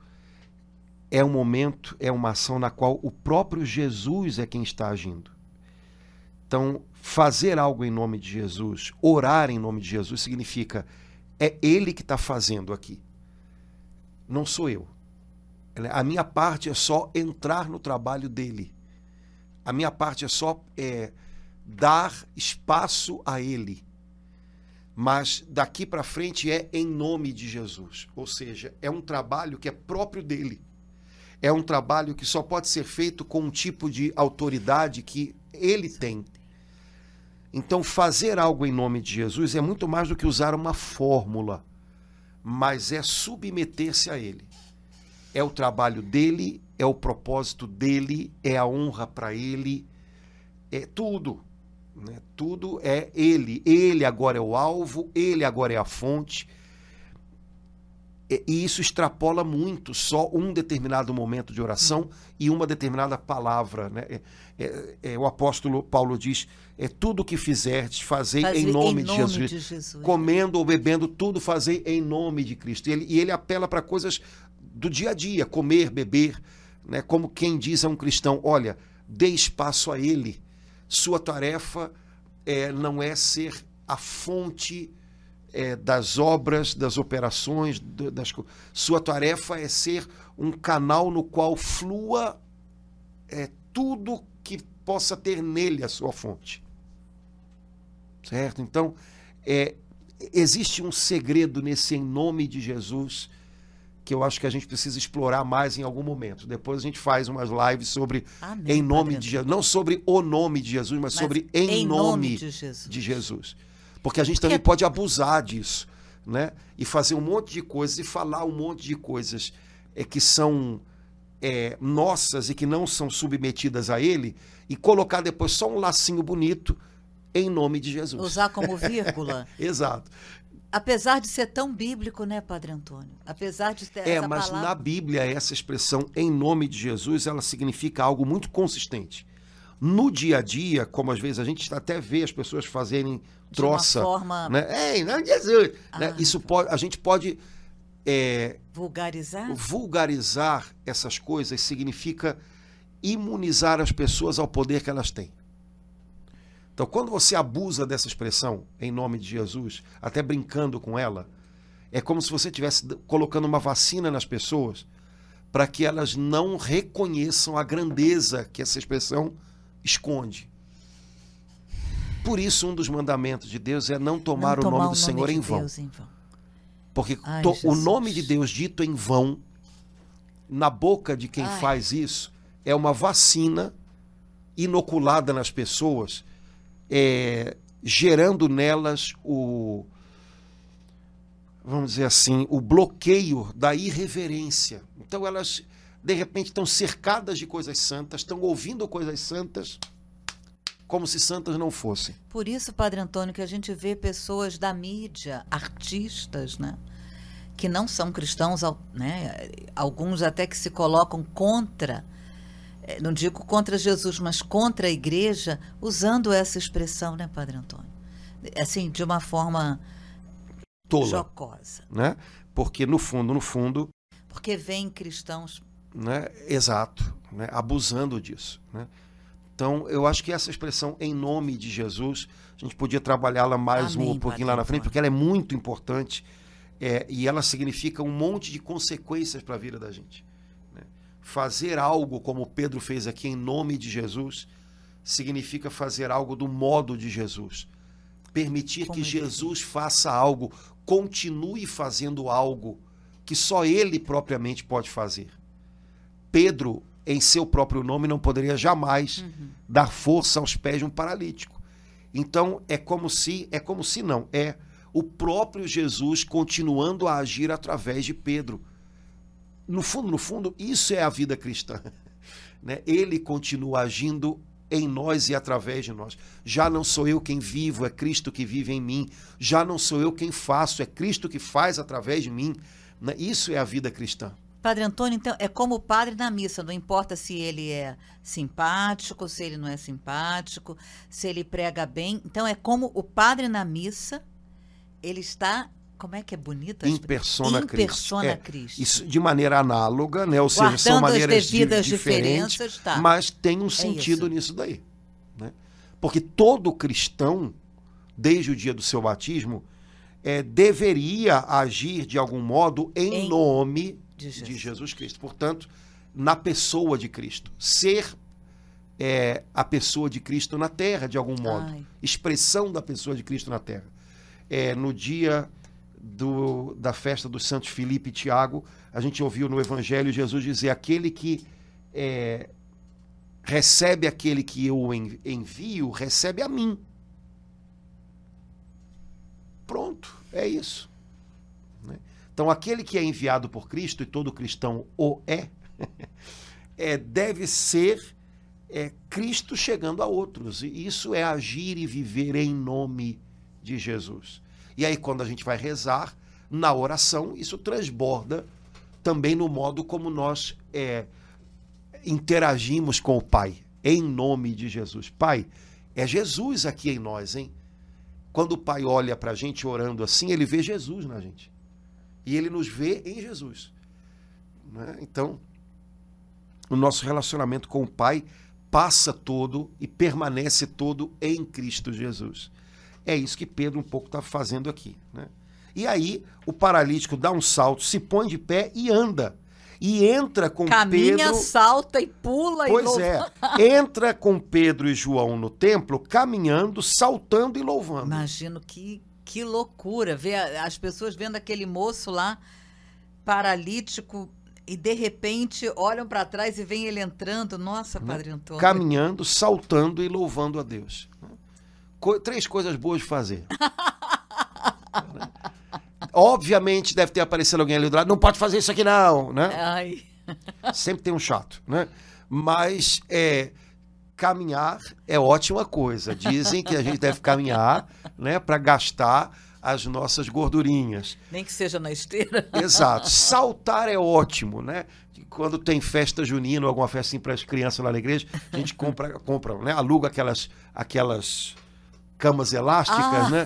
é uma ação na qual o próprio Jesus é quem está agindo. Então, fazer algo em nome de Jesus, orar em nome de Jesus, significa, é Ele que está fazendo aqui. Não sou eu. A minha parte é só entrar no trabalho dEle. A minha parte é só dar espaço a Ele. Mas daqui para frente é em nome de Jesus. Ou seja, é um trabalho que é próprio dEle. É um trabalho que só pode ser feito com um tipo de autoridade que Ele tem. Então, fazer algo em nome de Jesus é muito mais do que usar uma fórmula, mas é submeter-se a Ele. É o trabalho dEle, é o propósito dEle, é a honra para Ele, é tudo. Né? Tudo é Ele. Ele agora é o alvo, Ele agora é a fonte. E isso extrapola muito só um determinado momento de oração e uma determinada palavra. Né? O apóstolo Paulo diz, tudo o que fizerdes, fazei em nome de Jesus. Comendo ou bebendo, tudo fazei em nome de Cristo. E ele apela para coisas do dia a dia, comer, beber, né? Como quem diz a um cristão, olha, dê espaço a Ele. Sua tarefa não é ser a fonte das obras, das operações, sua tarefa é ser um canal no qual flua tudo que possa ter nele a sua fonte, certo? Então, existe um segredo nesse em nome de Jesus que eu acho que a gente precisa explorar mais em algum momento. Depois a gente faz umas lives sobre em nome de Jesus, não sobre o nome de Jesus, mas sobre em nome de Jesus. Porque a gente também pode abusar disso, né? E fazer um monte de coisas e falar um monte de coisas que são nossas e que não são submetidas a Ele, e colocar depois só um lacinho bonito em nome de Jesus. Usar como vírgula. Exato. Apesar de ser tão bíblico, né, Padre Antônio? Apesar de ter essa mas palavra... na Bíblia essa expressão em nome de Jesus, ela significa algo muito consistente. No dia a dia, como às vezes a gente até vê as pessoas fazerem troça. De uma forma... né? Ei, não, Jesus! Né? Isso pode, a gente pode... vulgarizar? Vulgarizar essas coisas significa imunizar as pessoas ao poder que elas têm. Então, quando você abusa dessa expressão, em nome de Jesus, até brincando com ela, é como se você estivesse colocando uma vacina nas pessoas para que elas não reconheçam a grandeza que essa expressão esconde. Por isso, um dos mandamentos de Deus é não tomar o nome do Senhor em vão. Porque o nome de Deus dito em vão, na boca de quem faz isso, é uma vacina inoculada nas pessoas, gerando nelas o, vamos dizer assim, o bloqueio da irreverência. Então elas, de repente, estão cercadas de coisas santas, estão ouvindo coisas santas, como se santas não fossem. Por isso, Padre Antônio, que a gente vê pessoas da mídia, artistas, né, que não são cristãos, né, alguns até que se colocam contra, não digo contra Jesus, mas contra a igreja, usando essa expressão, né, Padre Antônio? Assim, de uma forma tola, jocosa. Né? Porque, no fundo... Porque vem cristãos... Né? Exato, né? Abusando disso, né? Então, eu acho que essa expressão, em nome de Jesus, a gente podia trabalhá-la mais um pouquinho lá na frente, porque ela é muito importante, e ela significa um monte de consequências para a vida da gente. Né? Fazer algo, como Pedro fez aqui, em nome de Jesus, significa fazer algo do modo de Jesus. Permitir que Jesus faça algo, continue fazendo algo que só Ele propriamente pode fazer. Pedro, em seu próprio nome, não poderia jamais dar força aos pés de um paralítico. Então, é o próprio Jesus continuando a agir através de Pedro. No fundo, isso é a vida cristã. Né? Ele continua agindo em nós e através de nós. Já não sou eu quem vivo, é Cristo que vive em mim. Já não sou eu quem faço, é Cristo que faz através de mim. Isso é a vida cristã. Padre Antônio, então, é como o padre na missa, não importa se ele é simpático, se ele não é simpático, se ele prega bem. Então, é como o padre na missa, ele está... Como é que é bonita? In persona Christi. Isso de maneira análoga, né? Ou guardando, seja, são maneiras as devidas diferentes, mas tem um sentido nisso daí. Né? Porque todo cristão, desde o dia do seu batismo, deveria agir de algum modo em nome de Jesus Cristo. Portanto, na pessoa de Cristo. Ser a pessoa de Cristo na terra, de algum modo. Ai. Expressão da pessoa de Cristo na terra. No dia da festa dos Santos Filipe e Tiago, a gente ouviu no Evangelho Jesus dizer: aquele que recebe aquele que eu envio, recebe a mim. Pronto, é isso. Né? Então, aquele que é enviado por Cristo, e todo cristão o deve ser Cristo chegando a outros. E isso é agir e viver em nome de Jesus. E aí, quando a gente vai rezar, na oração, isso transborda também no modo como nós interagimos com o Pai, em nome de Jesus. Pai, é Jesus aqui em nós, hein? Quando o Pai olha para a gente orando assim, ele vê Jesus na gente. E ele nos vê em Jesus. Né? Então, o nosso relacionamento com o Pai passa todo e permanece todo em Cristo Jesus. É isso que Pedro um pouco está fazendo aqui. Né? E aí, o paralítico dá um salto, se põe de pé e anda. E entra com Pedro... Caminha, salta e pula. Pois e é. Entra com Pedro e João no templo, caminhando, saltando e louvando. Imagino que loucura. Ver as pessoas vendo aquele moço lá, paralítico, e de repente olham para trás e veem ele entrando. Nossa, Padre Antônio. Caminhando, saltando e louvando a Deus. Três coisas boas de fazer. Obviamente deve ter aparecido alguém ali do lado, não pode fazer isso aqui não, né? Ai. Sempre tem um chato, né? Mas caminhar é ótima coisa. Dizem que a gente deve caminhar, né, para gastar as nossas gordurinhas. Nem que seja na esteira. Exato. Saltar é ótimo, né? Quando tem festa junina, alguma festa assim para as crianças lá na igreja, a gente compra, né? Aluga aquelas camas elásticas, né?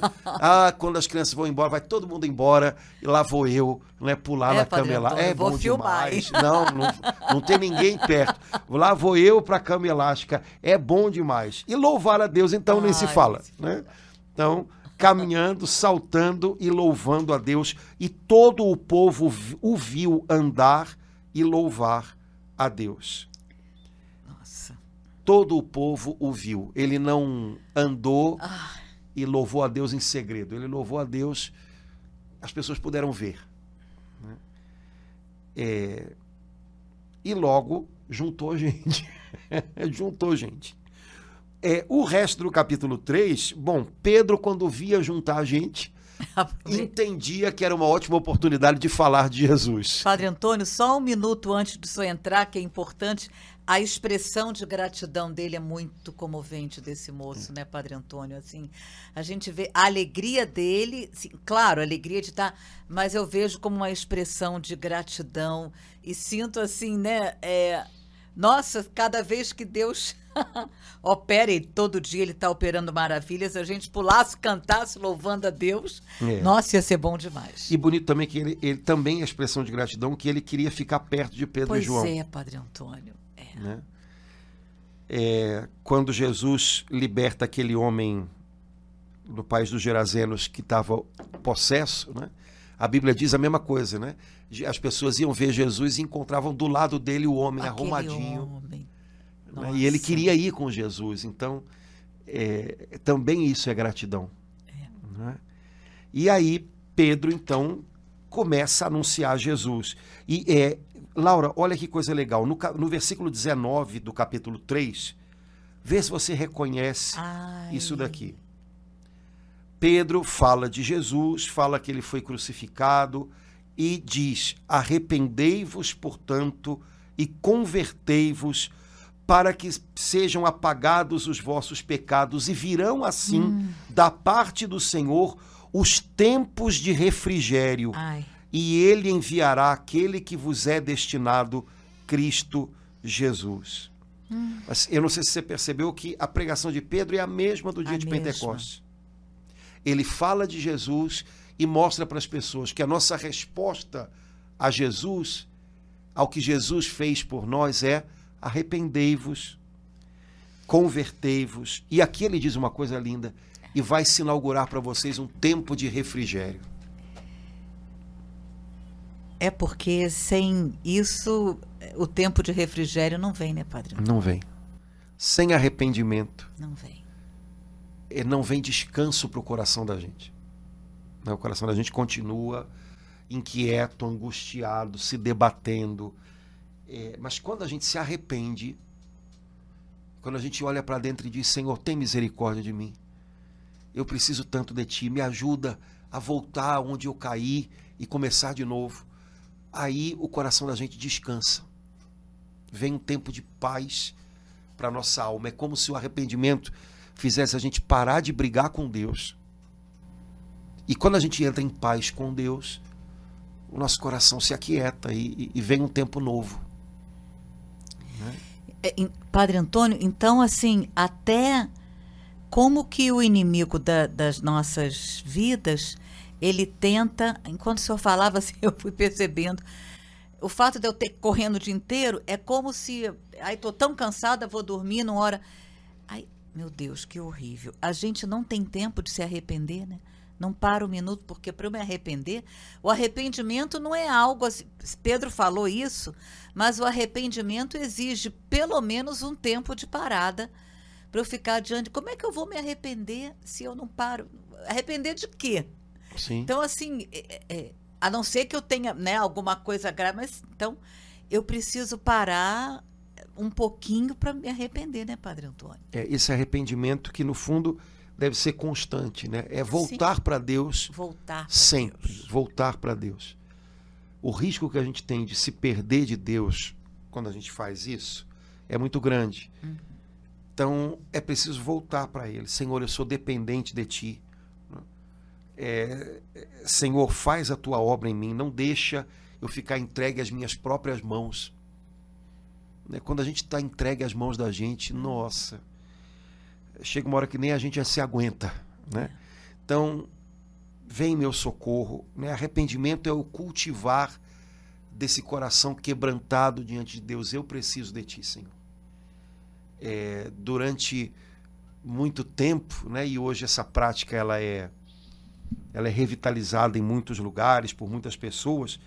Quando as crianças vão embora, vai todo mundo embora e lá vou eu, né? Pular na cama elástica. É bom demais. Não tem ninguém perto. Lá vou eu pra cama elástica. É bom demais. E louvar a Deus, então, nem se fala, né? Então, caminhando, saltando e louvando a Deus. E todo o povo o viu andar e louvar a Deus. Todo o povo o viu. Ele não andou e louvou a Deus em segredo. Ele louvou a Deus, as pessoas puderam ver. Né? E logo juntou gente. Juntou gente. O resto do capítulo 3, bom, Pedro, quando via juntar a gente, entendia que era uma ótima oportunidade de falar de Jesus. Padre Antônio, só um minuto antes do senhor entrar, que é importante... A expressão de gratidão dele é muito comovente, desse moço, né, Padre Antônio? Assim, a gente vê a alegria dele, sim, claro, a alegria de estar, mas eu vejo como uma expressão de gratidão e sinto assim, né, nossa, cada vez que Deus opera, e todo dia ele está operando maravilhas, a gente pulasse, cantasse, louvando a Deus, nossa, ia ser bom demais. E bonito também que ele também, a expressão de gratidão, que ele queria ficar perto de Pedro e João. Pois é, Padre Antônio. Né? Quando Jesus liberta aquele homem do país dos Gerazenos que estava possesso, né? A Bíblia diz a mesma coisa, né? As pessoas iam ver Jesus e encontravam do lado dele o homem aquele arrumadinho, né? E ele queria ir com Jesus, então também isso é gratidão, né? E aí Pedro então começa a anunciar Jesus e Laura, olha que coisa legal. No versículo 19 do capítulo 3, vê se você reconhece isso daqui. Pedro fala de Jesus, fala que ele foi crucificado e diz: arrependei-vos, portanto, e convertei-vos para que sejam apagados os vossos pecados e virão assim, da parte do Senhor, os tempos de refrigério. E ele enviará aquele que vos é destinado, Cristo Jesus. Mas eu não sei se você percebeu que a pregação de Pedro é a mesma do dia de Pentecostes. Ele fala de Jesus e mostra para as pessoas que a nossa resposta a Jesus, ao que Jesus fez por nós, é: arrependei-vos, convertei-vos. E aqui ele diz uma coisa linda, e vai se inaugurar para vocês um tempo de refrigério. É porque sem isso, o tempo de refrigério não vem, né, Padre? Não vem. Sem arrependimento. Não vem. Não vem descanso para o coração da gente. O coração da gente continua inquieto, angustiado, se debatendo. Mas quando a gente se arrepende, quando a gente olha para dentro e diz, Senhor, tem misericórdia de mim. Eu preciso tanto de ti, me ajuda a voltar onde eu caí e começar de novo. Aí o coração da gente descansa. Vem um tempo de paz para a nossa alma. É como se o arrependimento fizesse a gente parar de brigar com Deus. E quando a gente entra em paz com Deus, o nosso coração se aquieta e vem um tempo novo. Né? Padre Antônio, então assim, até como que o inimigo das nossas vidas, ele tenta, enquanto o senhor falava assim, eu fui percebendo, o fato de eu ter correndo o dia inteiro, é como se, aí estou tão cansada, vou dormir numa hora, ai meu Deus, que horrível, a gente não tem tempo de se arrepender, né? Não para um minuto, porque para eu me arrepender, o arrependimento não é algo assim, Pedro falou isso, mas o arrependimento exige pelo menos um tempo de parada para eu ficar diante. Como é que eu vou me arrepender se eu não paro? Arrepender de quê? Sim. Então, assim, a não ser que eu tenha, né, alguma coisa grave, mas então eu preciso parar um pouquinho para me arrepender, né, Padre Antônio? Esse arrependimento que, no fundo, deve ser constante, né? É voltar para Deus, voltar sempre, Deus. Voltar para Deus. O risco que a gente tem de se perder de Deus quando a gente faz isso é muito grande. Uhum. Então, é preciso voltar para Ele. Senhor, eu sou dependente de Ti. Senhor, faz a Tua obra em mim. Não deixa eu ficar entregue às minhas próprias mãos. Né? Quando a gente está entregue às mãos da gente, nossa... Chega uma hora que nem a gente já se aguenta, né? Então, vem meu socorro, né? Arrependimento é o cultivar desse coração quebrantado diante de Deus. Eu preciso de ti, Senhor. Durante muito tempo, né? E hoje essa prática ela é revitalizada em muitos lugares, por muitas pessoas.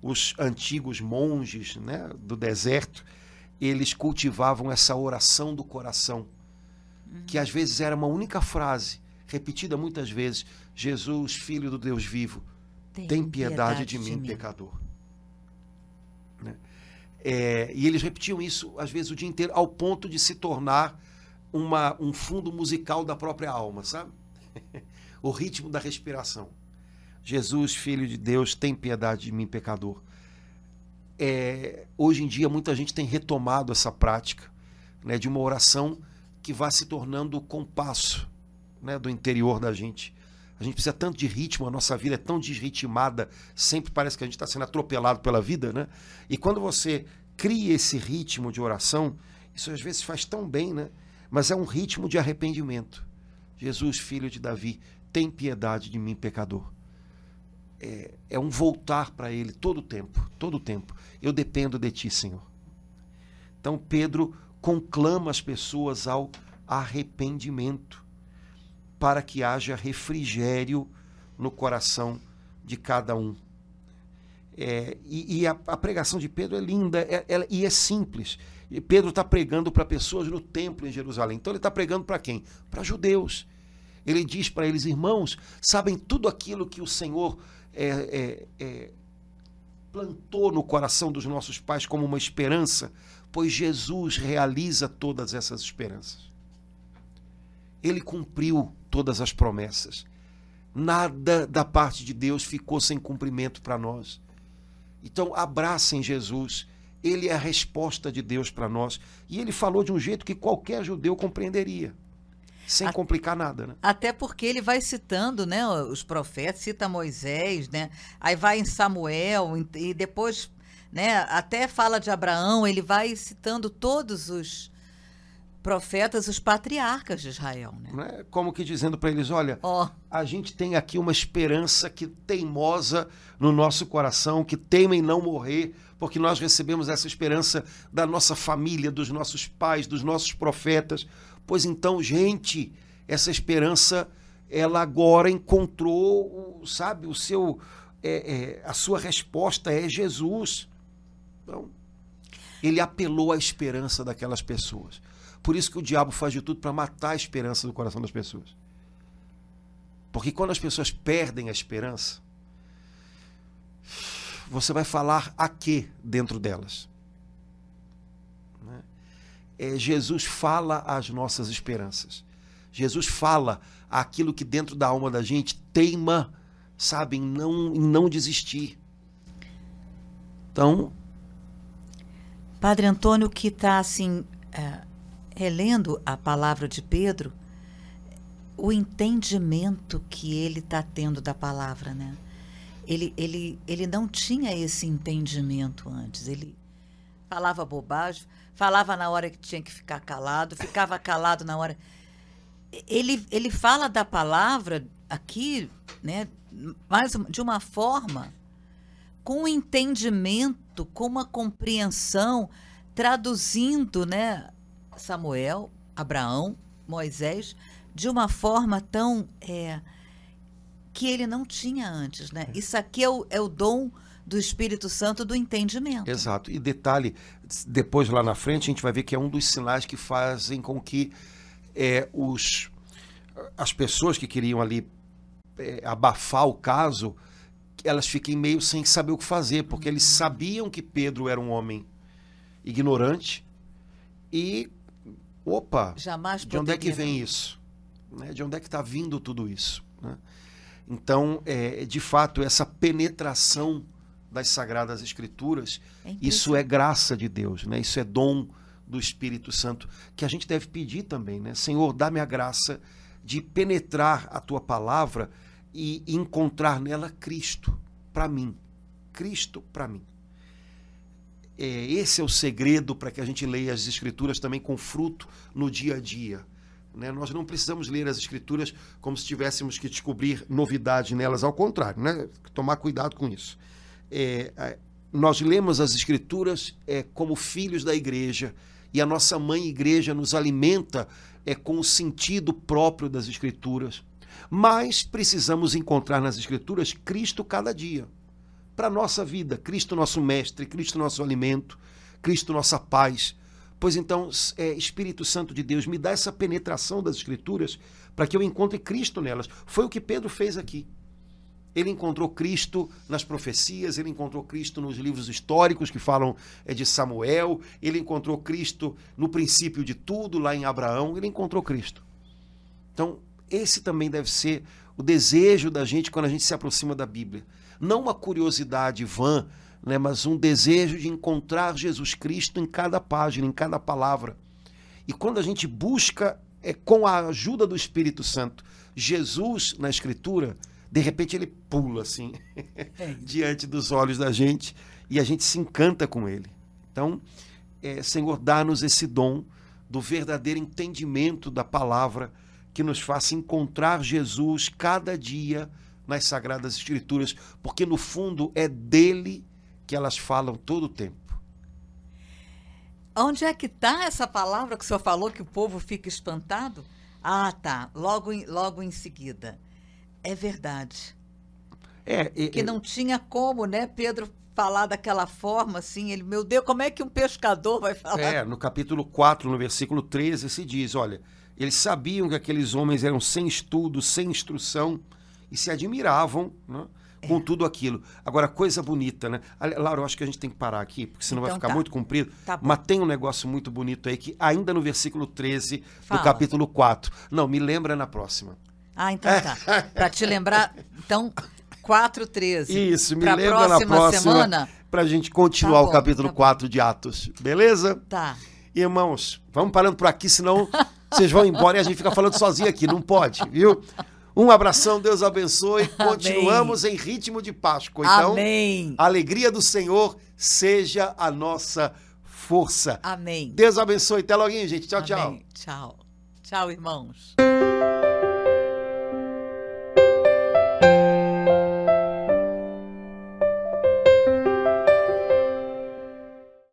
Os antigos monges, né, do deserto, eles cultivavam essa oração do coração, que às vezes era uma única frase, repetida muitas vezes, Jesus, Filho do Deus vivo, tem piedade de mim, pecador. Né? E eles repetiam isso, às vezes, o dia inteiro, ao ponto de se tornar um fundo musical da própria alma, sabe? O ritmo da respiração. Jesus, Filho de Deus, tem piedade de mim, pecador. Hoje em dia, muita gente tem retomado essa prática, né, de uma oração que vai se tornando o compasso, né, do interior da gente. A gente precisa tanto de ritmo, a nossa vida é tão desritimada, sempre parece que a gente está sendo atropelado pela vida, né? E quando você cria esse ritmo de oração, isso às vezes faz tão bem, né? Mas é um ritmo de arrependimento. Jesus, Filho de Davi, tem piedade de mim, pecador. É um voltar para ele todo o tempo, todo o tempo. Eu dependo de ti, Senhor. Então, Pedro conclama as pessoas ao arrependimento, para que haja refrigério no coração de cada um. E a pregação de Pedro é linda e é simples. E Pedro está pregando para pessoas no templo em Jerusalém. Então ele está pregando para quem? Para judeus. Ele diz para eles, irmãos, sabem tudo aquilo que o Senhor plantou no coração dos nossos pais como uma esperança, pois Jesus realiza todas essas esperanças. Ele cumpriu todas as promessas. Nada da parte de Deus ficou sem cumprimento para nós. Então, abracem Jesus. Ele é a resposta de Deus para nós. E ele falou de um jeito que qualquer judeu compreenderia, sem complicar nada, né? Até porque ele vai citando, né, os profetas, cita Moisés, né? Aí vai em Samuel e depois... Né? Até fala de Abraão, ele vai citando todos os profetas, os patriarcas de Israel, né? Como que dizendo para eles, olha, a gente tem aqui uma esperança que teimosa no nosso coração, que teima em não morrer, porque nós recebemos essa esperança da nossa família, dos nossos pais, dos nossos profetas. Pois então, gente, essa esperança, ela agora encontrou, sabe, o seu, a sua resposta é Jesus. Então, ele apelou à esperança daquelas pessoas. Por isso que o diabo faz de tudo para matar a esperança do coração das pessoas. Porque quando as pessoas perdem a esperança, você vai falar a quê dentro delas? Jesus fala às nossas esperanças. Jesus fala aquilo que dentro da alma da gente teima, sabe, em não desistir. Então, Padre Antônio, que está assim... relendo a palavra de Pedro, o entendimento que ele está tendo da palavra, né? Ele não tinha esse entendimento antes. Ele falava bobagem, falava na hora que tinha que ficar calado, ficava calado na hora. Ele fala da palavra aqui, né? Mais de uma forma, com entendimento, com uma compreensão, traduzindo, né? Samuel, Abraão, Moisés, de uma forma tão que ele não tinha antes, né? Isso aqui é o dom do Espírito Santo do entendimento. Exato. E detalhe, depois lá na frente a gente vai ver que é um dos sinais que fazem com que as pessoas que queriam ali abafar o caso, elas fiquem meio sem saber o que fazer, porque eles sabiam que Pedro era um homem ignorante e jamais de onde é que vem isso? Né? De onde é que está vindo tudo isso? Né? Então, de fato, essa penetração das Sagradas Escrituras, isso é graça de Deus, né? Isso é dom do Espírito Santo, que a gente deve pedir também, né? Senhor, dá-me a graça de penetrar a Tua palavra e encontrar nela Cristo para mim. Cristo para mim. Esse é o segredo para que a gente leia as Escrituras também com fruto no dia a dia, né? Nós não precisamos ler as Escrituras como se tivéssemos que descobrir novidades nelas, ao contrário, né? Tomar cuidado com isso. Nós lemos as Escrituras como filhos da igreja, e a nossa mãe igreja nos alimenta com o sentido próprio das Escrituras, mas precisamos encontrar nas Escrituras Cristo cada dia. Para a nossa vida, Cristo nosso mestre, Cristo nosso alimento, Cristo nossa paz. Pois então, Espírito Santo de Deus, me dá essa penetração das Escrituras para que eu encontre Cristo nelas. Foi o que Pedro fez aqui. Ele encontrou Cristo nas profecias, ele encontrou Cristo nos livros históricos que falam de Samuel, ele encontrou Cristo no princípio de tudo, lá em Abraão, ele encontrou Cristo. Então, esse também deve ser o desejo da gente quando a gente se aproxima da Bíblia. Não uma curiosidade vã, né, mas um desejo de encontrar Jesus Cristo em cada página, em cada palavra. E quando a gente busca, com a ajuda do Espírito Santo, Jesus na Escritura, de repente ele pula assim, diante dos olhos da gente, e a gente se encanta com ele. Então, Senhor, dá-nos esse dom do verdadeiro entendimento da palavra que nos faça encontrar Jesus cada dia nas Sagradas Escrituras, porque no fundo é dele que elas falam todo o tempo. Onde é que está essa palavra que o senhor falou que o povo fica espantado? Ah, tá, logo em seguida. É verdade. Que não tinha como, né, Pedro, falar daquela forma assim, ele, meu Deus, como é que um pescador vai falar? No capítulo 4, no versículo 13, se diz, olha, eles sabiam que aqueles homens eram sem estudo, sem instrução, e se admiravam, né, com tudo aquilo. Agora, coisa bonita, né? Laura, eu acho que a gente tem que parar aqui, porque senão vai ficar muito comprido. Tá, mas tem um negócio muito bonito aí, que ainda no versículo 13 do capítulo 4. Não, me lembra na próxima. Ah, então tá. Para te lembrar, então, 4:13. Isso, me lembra na próxima semana. Para a gente continuar o capítulo 4 de Atos. Beleza? Tá. Irmãos, vamos parando por aqui, senão vocês vão embora e a gente fica falando sozinho aqui. Não pode, viu? Um abração, Deus abençoe. Continuamos em ritmo de Páscoa. Então, amém. A alegria do Senhor seja a nossa força. Amém. Deus abençoe. Até logo, gente. Tchau, amém. Tchau. Tchau, irmãos.